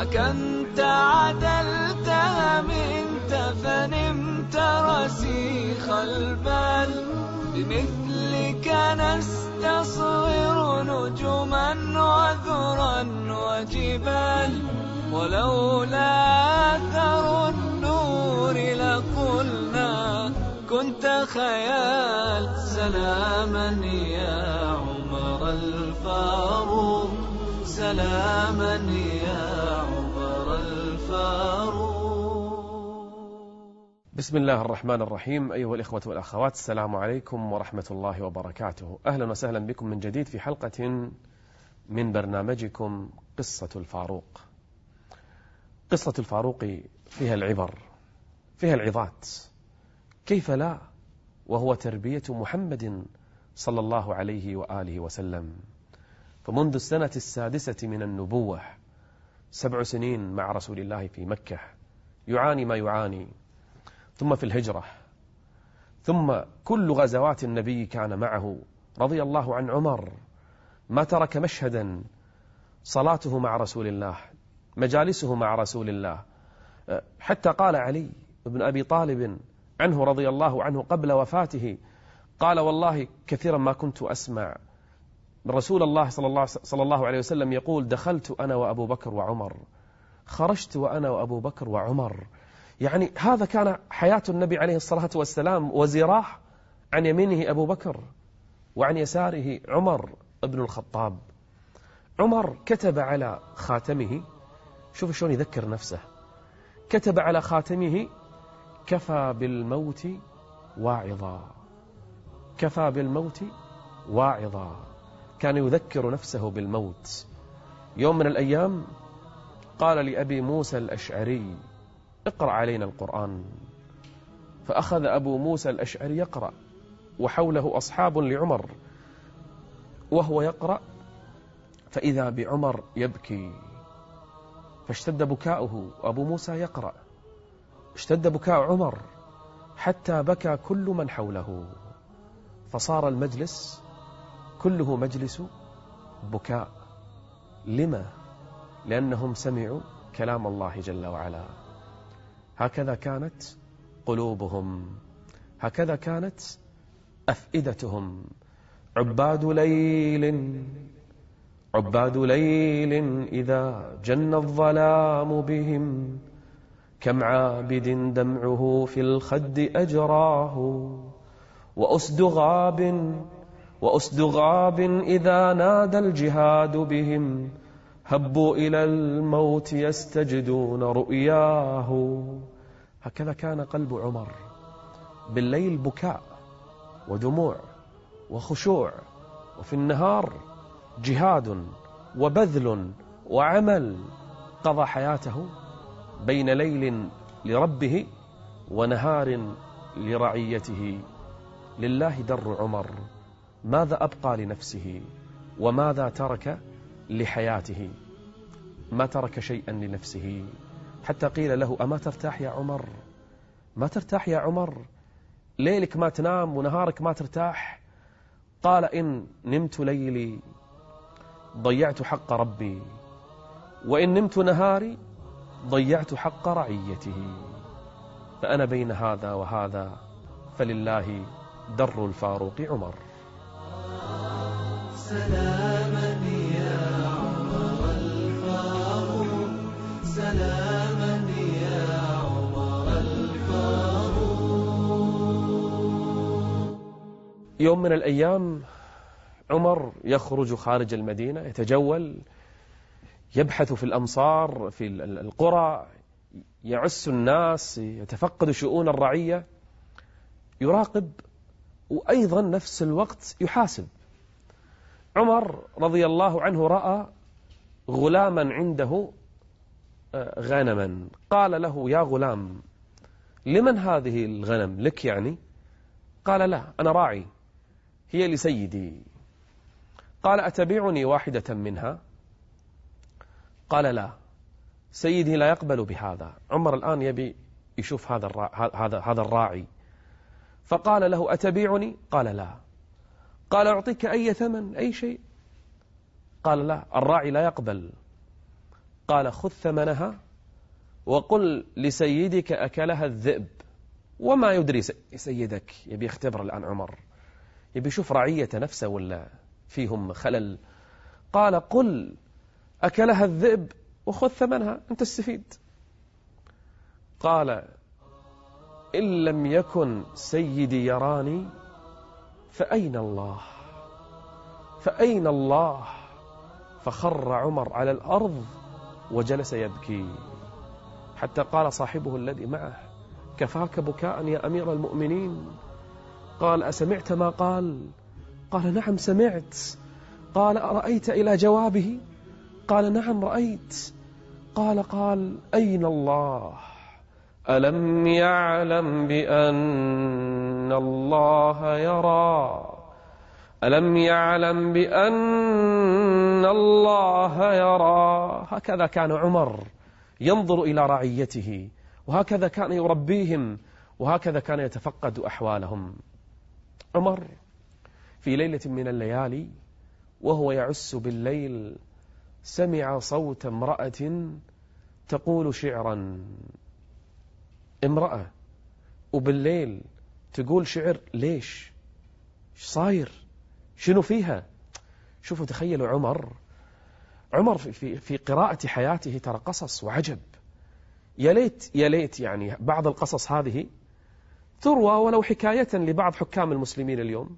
حكمت عدلتها منت فنمت رسيخ البال. بمثلك نستصغر نجما وذرا وجبال، ولولا أثر النور لقلنا كنت خيال. سلاما يا عمر الفاروق، سلاما يا عمر الفاروق. بسم الله الرحمن الرحيم. أيها الإخوة والأخوات، السلام عليكم ورحمة الله وبركاته. أهلا وسهلا بكم من جديد في حلقة من برنامجكم قصة الفاروق. قصة الفاروق فيها العبر، فيها العظات، كيف لا، وهو تربية محمد صلى الله عليه وآله وسلم. فمنذ السنة السادسة من النبوة، 7 سنين مع رسول الله في مكة، يعاني ما يعاني، ثم في الهجرة، ثم كل غزوات النبي كان معه رضي الله عن عمر، ما ترك مشهدا. صلاته مع رسول الله، مجالسه مع رسول الله، حتى قال علي بن أبي طالب عنه رضي الله عنه قبل وفاته، قال: والله كثيرا ما كنت أسمع رسول الله صلى الله عليه وسلم يقول: دخلت أنا وأبو بكر وعمر، خرجت وأنا وأبو بكر وعمر. يعني هذا كان حياة النبي عليه الصلاة والسلام، وزراح عن يمينه أبو بكر وعن يساره عمر بن الخطاب. عمر كتب على خاتمه، شوف شلون يذكر نفسه، كتب على خاتمه: كفى بالموت واعظا، كفى بالموت واعظا. كان يذكر نفسه بالموت. يوم من الأيام قال لأبي موسى الأشعري: اقرأ علينا القرآن. فأخذ أبو موسى الأشعري يقرأ، وحوله أصحاب لعمر، وهو يقرأ فإذا بعمر يبكي، فاشتد بكاؤه. أبو موسى يقرأ، اشتد بكاء عمر حتى بكى كل من حوله، فصار المجلس كله مجلس بكاء. لما؟ لأنهم سمعوا كلام الله جل وعلا. هكذا كانت قلوبهم، هكذا كانت أفئدتهم. عباد ليل، عباد ليل، إذا جن الظلام بهم، كم عابد دمعه في الخد أجراه، وأسد غاب، وأسد غاب، إذا نادى الجهاد بهم، هبوا إلى الموت يستجدون رؤياه. هكذا كان قلب عمر، بالليل بكاء ودموع وخشوع، وفي النهار جهاد وبذل وعمل. قضى حياته بين ليل لربه ونهار لرعيته. لله در عمر، ماذا أبقى لنفسه وماذا ترك لحياته؟ ما ترك شيئا لنفسه. حتى قيل له: أما ترتاح يا عمر؟ ما ترتاح يا عمر، ليلك ما تنام ونهارك ما ترتاح. قال: إن نمت ليلي ضيعت حق ربي، وإن نمت نهاري ضيعت حق رعيته، فأنا بين هذا وهذا، فلله در الفاروق عمر. سلاما يا عمر الفاروق، سلاما يا عمر الفاروق. يوم من الأيام عمر يخرج خارج المدينة، يتجول، يبحث في الأمصار، في القرى، يعس الناس، يتفقد شؤون الرعية، يراقب، وأيضا نفس الوقت يحاسب. عمر رضي الله عنه رأى غلاما عنده غنما، قال له: يا غلام، لمن هذه الغنم، لك يعني؟ قال: لا، أنا راعي، هي لسيدي. قال: أتبعني واحدة منها؟ قال: لا، سيدي لا يقبل بهذا. عمر الآن يبي يشوف هذا الراعي، فقال له: أتبعني؟ قال: لا. قال: أعطيك أي ثمن، أي شيء؟ قال: لا، الراعي لا يقبل. قال خذ ثمنها وقل لسيدك أكلها الذئب. وما يدري سيدك، يبي يختبر الآن عمر، يبي يشوف رعية نفسه ولا فيهم خلل. قال قل أكلها الذئب وخذ ثمنها، أنت استفيد. قال إن لم يكن سيدي يراني فأين الله، فأين الله؟ فخر عمر على الأرض وجلس يبكي، حتى قال صاحبه الذي معه كفاك بكاء يا أمير المؤمنين. قال أسمعت ما قال؟ قال نعم سمعت. قال أرأيت إلى جوابه؟ قال نعم رأيت. قال أين الله؟ ألم يعلم بأن الله يرى، ألم يعلم بأن الله يرى. هكذا كان عمر ينظر إلى رعيته، وهكذا كان يربيهم، وهكذا كان يتفقد أحوالهم. عمر في ليلة من الليالي وهو يعس بالليل سمع صوت امرأة تقول شعرا، امرأة وبالليل تقول شعر، ليش؟ صاير شنو فيها؟ شوفوا تخيلوا عمر في قراءة حياته ترى قصص وعجب، يا ليت يعني بعض القصص هذه تروى ولو حكاية لبعض حكام المسلمين اليوم،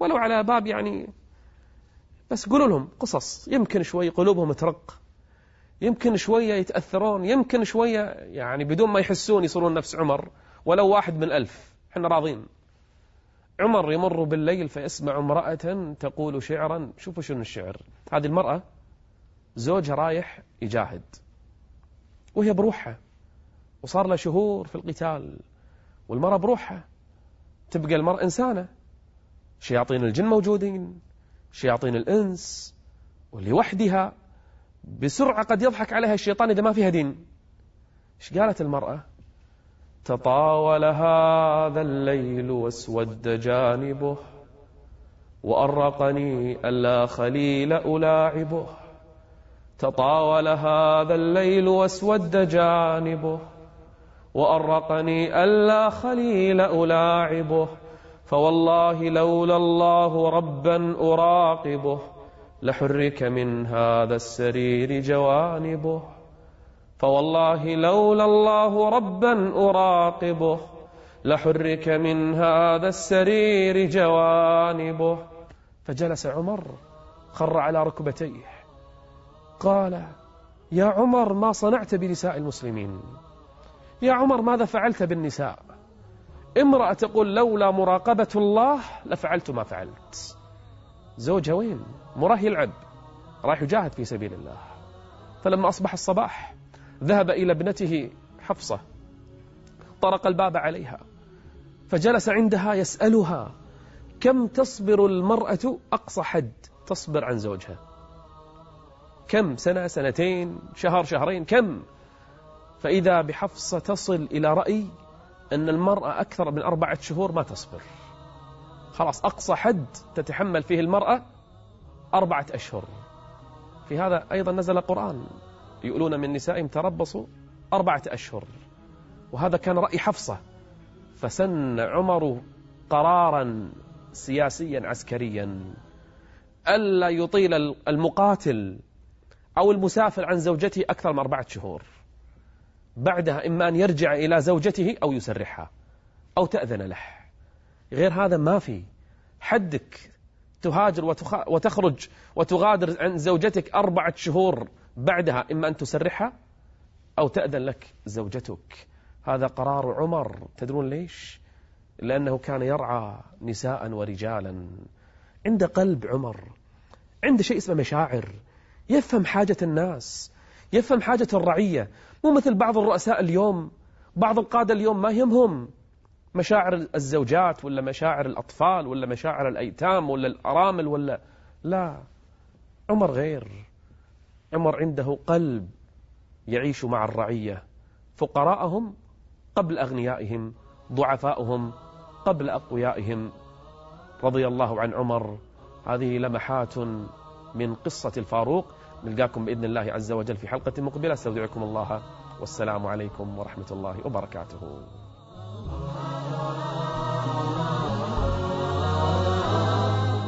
ولو على باب يعني، بس قولوا لهم قصص يمكن شوي قلوبهم ترق، يمكن شوية يتأثرون، يمكن شوية يعني بدون ما يحسون يصيرون نفس عمر، ولو 1 من 1000 احنا راضين. عمر يمر بالليل فيسمع امرأة تقول شعرا. شوفوا شنو الشعر، هذه المرأة زوجها رايح يجاهد وهي بروحها، وصار لها شهور في القتال، والمرأة بروحها، تبقى المرأة إنسانة، شياطين الجن موجودين، شياطين الإنس، واللي وحدها بسرعة قد يضحك عليها الشيطان إذا ما فيها دين. إيش قالت المرأة؟ تطاول هذا الليل واسود جانبه، وأرقني ألا خليل ألاعبه. تطاول هذا الليل واسود جانبه، وأرقني ألا خليل ألاعبه. فوالله لولا الله ربا أراقبه، لحرك من هذا السرير جوانبه. فوالله لولا الله ربا أراقبه، لحرك من هذا السرير جوانبه. فجلس عمر خر على ركبتيه، قال يا عمر ما صنعت بنساء المسلمين، يا عمر ماذا فعلت بالنساء؟ امرأة تقول لولا مراقبة الله لفعلت ما فعلت. زوجها وين؟ مراه يلعب، راح يجاهد في سبيل الله. فلما أصبح الصباح ذهب إلى ابنته حفصة، طرق الباب عليها فجلس عندها يسألها كم تصبر المرأة، أقصى حد تصبر عن زوجها كم، سنة سنتين، شهر شهرين، كم؟ فإذا بحفصة تصل إلى رأي أن المرأة أكثر من 4 شهور ما تصبر، خلاص أقصى حد تتحمل فيه المرأة 4 أشهر. في هذا أيضا نزل القرآن يقولون من نسائهم تربصوا 4 أشهر، وهذا كان رأي حفصة. فسن عمر قرارا سياسيا عسكريا ألا يطيل المقاتل أو المسافر عن زوجته أكثر من 4 شهور، بعدها إما أن يرجع إلى زوجته أو يسرحها أو تأذن له، غير هذا ما في حدك، تهاجر وتخرج وتغادر عن زوجتك 4 شهور، بعدها إما أن تسرحها أو تأذن لك زوجتك. هذا قرار عمر، تدرون ليش؟ لأنه كان يرعى نساء ورجالا، عنده قلب عمر، عنده شيء اسمه مشاعر، يفهم حاجة الناس، يفهم حاجة الرعية، مو مثل بعض الرؤساء اليوم، بعض القادة اليوم ما يهمهم مشاعر الزوجات ولا مشاعر الأطفال ولا مشاعر الأيتام ولا الأرامل ولا لا. عمر غير، عمر عنده قلب يعيش مع الرعية، فقراءهم قبل أغنيائهم، ضعفاؤهم قبل أقويائهم، رضي الله عن عمر. هذه لمحات من قصة الفاروق. نلقاكم بإذن الله عز وجل في حلقة مقبلة، استودعكم الله والسلام عليكم ورحمة الله وبركاته.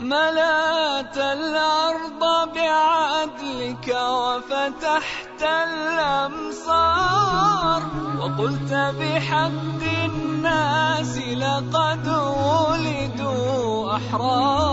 ملأت الأرض بعدلك وفتحت الأمصار، وقلت بحق الناس لقد ولدوا أحرار.